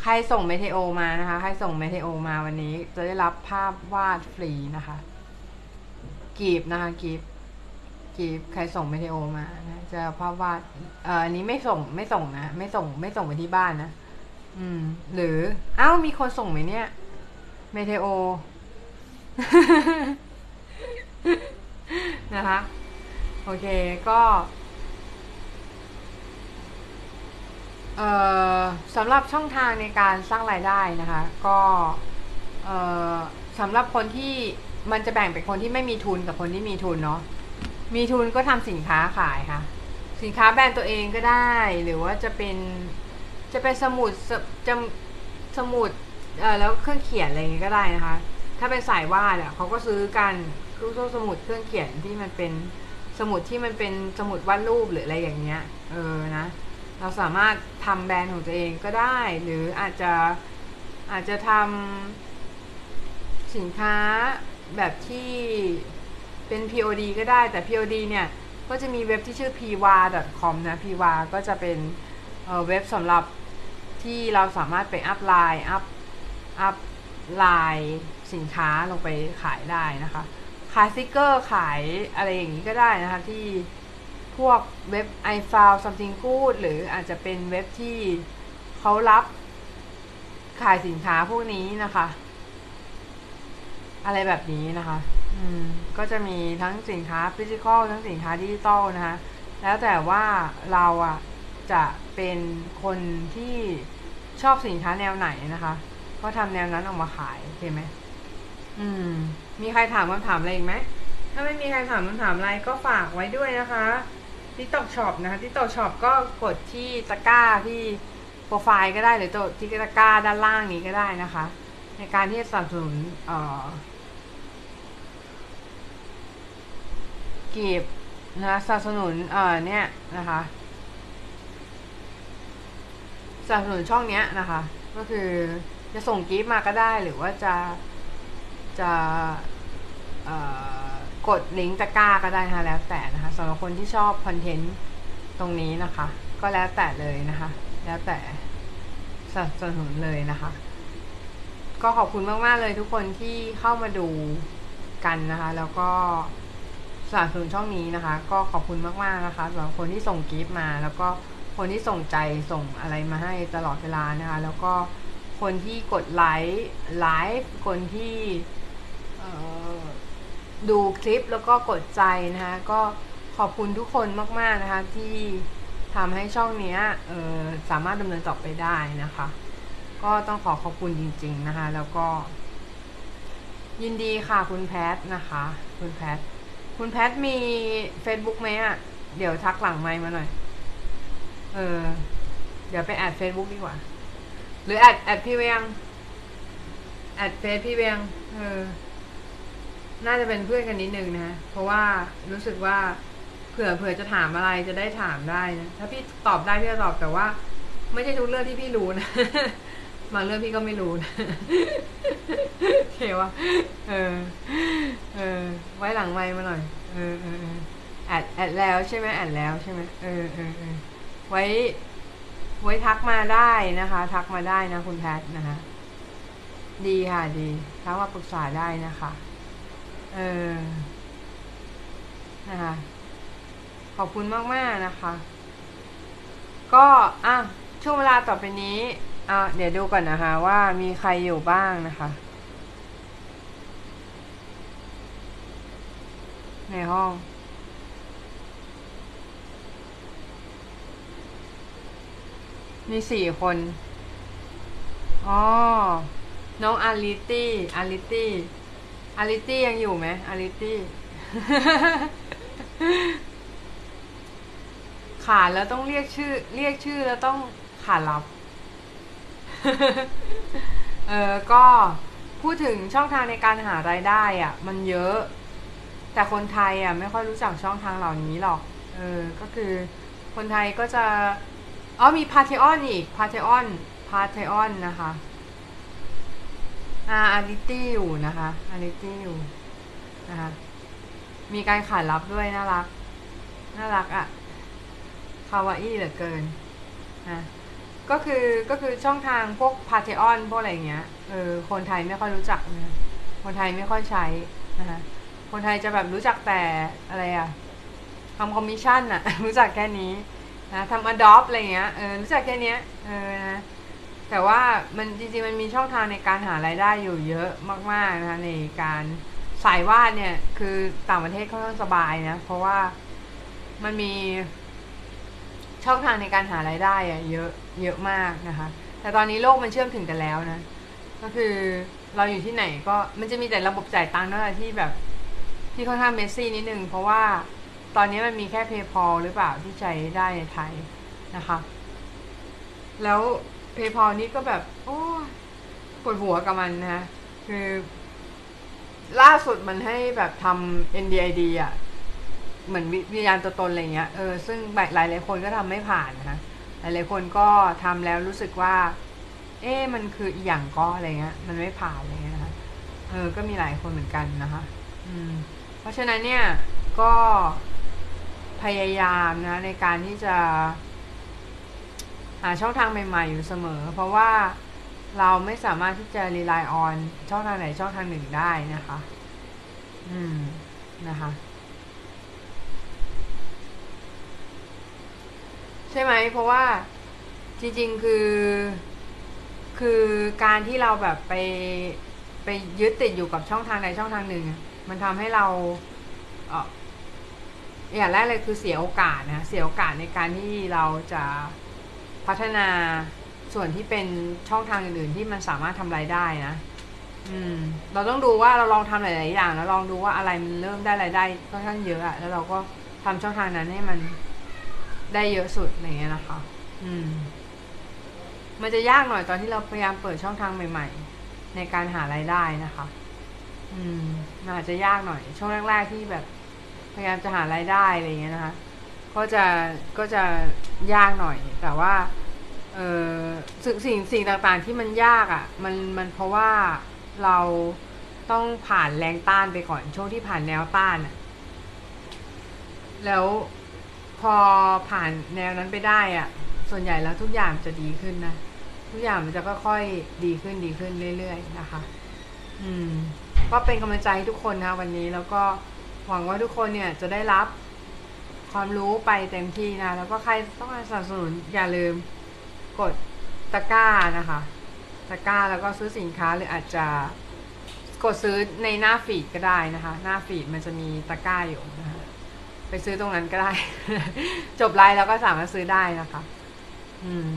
ใครส่งเมเทโอมานะคะใครส่งเมเทโอมาวันนี้จะได้รับภาพวาดฟรีนะคะกีบนะคะกีบกีบใครส่งเมเทโอมานะจะภาพวาดเอ่ออันนี้ไม่ส่งไม่ส่งนะไม่ส่งไม่ส่งไปที่บ้านนะอืมหรือเอ้ามีคนส่งไหมเนี่ยเมเทโอ นะคะโอเคก็เอ่อสำหรับช่องทางในการสร้างรายได้นะคะก็เอ่อสำหรับคนที่มันจะแบ่งเป็นคนที่ไม่มีทุนกับคนที่มีทุนเนาะมีทุนก็ทำสินค้าขายค่ะสินค้าแบรนด์ตัวเองก็ได้หรือว่าจะเป็นจะเป็นสมุดจะสมุดเอ่อแล้วเครื่องเขียนอะไรอย่างเงี้ยก็ได้นะคะถ้าเป็นสายวาดอ่ะเขาก็ซื้อกันรูปสมุดเครื่องเขียนที่มันเป็นสมุดที่มันเป็นสมุดวาดรูปหรืออะไรอย่างเงี้ยเออนะ เราสามารถทำแบรนด์ของตัวเองก็ได้หรืออาจจะอาจจะทำสินค้าแบบที่เป็น พี โอ ดี ก็ได้แต่ พี โอ ดี เนี่ยก็จะมีเว็บที่ชื่อ พี วา ดอท คอม นะ พี วา ก็จะเป็น เอ่อ เว็บสำหรับที่เราสามารถไปอัพไลน์อัพอัพไลน์สินค้าลงไปขายได้นะคะขายสติกเกอร์ขายอะไรอย่างนี้ก็ได้นะคะที่พวกเว็บ I found something good หรืออาจจะเป็นเว็บที่เขารับขายสินค้าพวกนี้นะคะอะไรแบบนี้นะคะอืมก็จะมีทั้งสินค้า physical ทั้งสินค้า digital นะคะแล้วแต่ว่าเราอ่ะจะเป็นคนที่ชอบสินค้าแนวไหนนะคะก็ทำแนวนั้นออกมาขายเห็นไหมอืมมีใครถามคำถามอะไรอีกไหมถ้าไม่มีใครถามคำถามอะไรก็ฝากไว้ด้วยนะคะ TikTok Shop นะคะ TikTok Shop ก็กดที่ตะกร้าที่โปรไฟล์ก็ได้หรือที่ตะกร้าด้านล่างนี้ก็ได้นะคะในการที่สนับสนุนเอ่อเก็บนะสนับสนุนเอ่อเนี่ยนะคะสนับสนุนช่องเนี้ยนะคะก็คือจะส่งกิฟต์มาก็ได้หรือว่าจะจะกดลิงก์ตะกร้าก็ได้นะคะแล้วแต่นะคะสำหรับคนที่ชอบคอนเทนต์ตรงนี้นะคะก็แล้วแต่เลยนะคะแล้วแต่สนับสนุนเลยนะคะก็ขอบคุณมากๆเลยทุกคนที่เข้ามาดูกันนะคะแล้วก็สนับสนุนช่องนี้นะคะก็ขอบคุณมากๆนะคะสำหรับคนที่ส่งกิฟต์มาแล้วก็คนที่ส่งใจส่งอะไรมาให้ตลอดเวลานะคะแล้วก็คนที่กดไลค์ไลฟ์คนที่ดูคลิปแล้วก็กดใจนะคะก็ขอบคุณทุกคนมากๆนะคะที่ทำให้ช่องนี้สามารถดำเนินต่อไปได้นะคะก็ต้องขอขอบคุณจริงๆนะคะแล้วก็ยินดีค่ะคุณแพทนะคะคุณแพทคุณแพทมี Facebook ไหมอ่ะเดี๋ยวทักหลังไมค์มาหน่อยเออเดี๋ยวไปแอด Facebook ดีกว่าหรือแอดแอดพี่เวียงแอดเฟซพี่เวียงเออน่าจะเป็นเพื่อนกันนิดนึงนะเพราะว่ารู้สึกว่าเผื่อเผื่อจะถามอะไรจะได้ถามได้นะถ้าพี่ตอบได้พี่จะตอบแต่ว่าไม่ใช่ทุกเรื่องที่พี่รู้นะบางเรื่องพี่ก็ไม่รู้นะโอเควะเออเออไว้หลังไมค์มาหน่อยเออเออแอดแอดแล้วใช่ไหมแอดแล้วใช่ไหมเออเออเออไว้ไว้ทักมาได้นะคะทักมาได้นะคุณแพทนะคะดีค่ะดีทักมาปรึกษาได้นะคะเออนะคะขอบคุณมากมากนะคะก็อ่ะช่วงเวลาต่อไปนี้อ่ะเดี๋ยวดูก่อนนะคะว่ามีใครอยู่บ้างนะคะในห้องมีสี่คนอ๋อน้องอาริตี้อาริตี้อาริตี้ยังอยู่ไหมอาริตี้ขาดแล้วต้องเรียกชื่อเรียกชื่อแล้วต้องขาดลับ เออก็พูดถึงช่องทางในการหารายได้อ่ะมันเยอะแต่คนไทยอ่ะไม่ค่อยรู้จักช่องทางเหล่านี้หรอกเออก็คือคนไทยก็จะอ๋อมี Patreon อีก Patreon Patreon นะคะอาริตี้อยู่นะคะอาริตี้อยู่นะคะมีการขายลับด้วยน่ารักน่ารักอะคาวาอี้เหลือเกินนะก็คือก็คือช่องทางพวก Patreon พวกอะไรอย่างเงี้ยเออคนไทยไม่ค่อยรู้จักนะคนไทยไม่ค่อยใช้นะคะคนไทยจะแบบรู้จักแต่อะไรอะทำคอมมิชชั่นอะรู้จักแค่นี้นะทำอดอปอะไรเงี้ยเออรู้จักแค่นี้เออนะแต่ว่ามันจริงๆมันมีช่องทางในการหารายได้อยู่เยอะมากๆนะคะในการสายวาดเนี่ยคือต่างประเทศค่อนข้างสบายนะเพราะว่ามันมีช่องทางในการหารายได้อะเยอะเยอะมากนะคะแต่ตอนนี้โลกมันเชื่อมถึงกันแล้วนะก็คือเราอยู่ที่ไหนก็มันจะมีแต่ระบบจ่ายตังค์นั่นแหละที่แบบที่ค่อนข้างเมสซี่นิดนึงเพราะว่าตอนนี้มันมีแค่ PayPal หรือเปล่าที่ใช้ได้ในไทยนะคะแล้วPayPal นี่ก็แบบโอ้ปวดหัวกับมันนะคือล่าสุดมันให้แบบทำ เอ็น ดี ไอ ดี อ่ะเหมือนวิญญาณตัวตนอะไรเงี้ยเออซึ่งหลายหลายคนก็ทำไม่ผ่านนะคะ หลายๆคนก็ทำแล้วรู้สึกว่าเอ๊ะมันคืออย่างก็อะไรเงี้ยมันไม่ผ่านอะไรเงี้ยนะคะเออก็มีหลายคนเหมือนกันนะคะอืมเพราะฉะนั้นเนี่ยก็พยายามนะในการที่จะหาช่องทางใหม่ๆอยู่เสมอเพราะว่าเราไม่สามารถที่จะ rely on ช่องทางไหนช่องทางหนึ่งได้นะคะอืมนะคะใช่ไหมเพราะว่าจริงๆคือคือการที่เราแบบไปไปยึดติดอยู่กับช่องทางใดช่องทางหนึ่งมันทำให้เราเอออย่างแรกเลยคือเสียโอกาสนะเสียโอกาสในการที่เราจะพัฒนาส่วนที่เป็นช่องทางอื่นๆที่มันสามารถทำรายได้นะอืมเราต้องดูว่าเราลองทำหลายๆอย่างแล้วลองดูว่าอะไรมันเริ่มได้รายได้ค่อนข้างเยอะอะแล้วเราก็ทำช่องทางนั้นให้มันได้เยอะสุดอะไรเงี้ยนะคะอืมมันจะยากหน่อยตอนที่เราพยายามเปิดช่องทางใหม่ๆในการหารายได้นะคะอืมมันอาจจะยากหน่อยช่วงแรกๆที่แบบพยายามจะหารายได้อะไรเงี้ยนะคะก็จะก็จะยากหน่อยแต่ว่าเออสิ่งสิ่งต่างๆที่มันยากอ่ะมันมันเพราะว่าเราต้องผ่านแรงต้านไปก่อนช่วงที่ผ่านแนวต้านอ่ะแล้วพอผ่านแนวนั้นไปได้อ่ะส่วนใหญ่แล้วทุกอย่างจะดีขึ้นนะทุกอย่างมันจะค่อยๆดีขึ้นดีขึ้นเรื่อยๆนะคะอืมก็เป็นกำลังใจให้ทุกคนนะวันนี้แล้วก็หวังว่าทุกคนเนี่ยจะได้รับความรู้ไปเต็มที่นะแล้วก็ใครต้องการสนับสนุนอย่าลืมกดตะกร้านะคะตะกร้าแล้วก็ซื้อสินค้าหรืออาจจะกดซื้อในหน้าฟีดก็ได้นะคะหน้าฟีดมันจะมีตะกร้าอยู่นะคะไปซื้อตรงนั้นก็ได้ จบไลฟ์แล้วก็สามารถซื้อได้นะคะอืม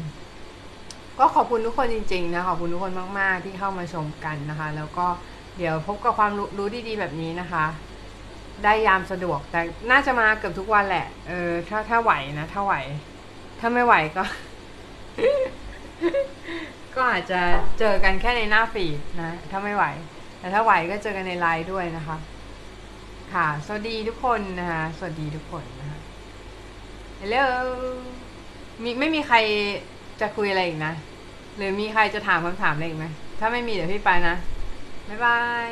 ก็ขอบคุณทุกคนจริงๆนะขอบคุณทุกคนมากๆที่เข้ามาชมกันนะคะแล้วก็เดี๋ยวพบกับความรู้ดีๆแบบนี้นะคะได้ยามสะดวกแต่น่าจะมาเกือบทุกวันแหละเออถ้าถ้าไหวนะถ้าไหวถ้าไม่ไหวก็ ก็อาจจะเจอกันแค่ในหน้าฟีดนะถ้าไม่ไหวแต่ถ้าไหวก็เจอกันในไลน์ด้วยนะคะค่ะสวัสดีทุกคนนะคะสวัสดีทุกคนนะคะฮัลโหลมีไม่มีใครจะคุยอะไรอีกนะหรือมีใครจะถามคำถามอะไรอีกไหมถ้าไม่มีเดี๋ยวพี่ไปนะบ๊ายบาย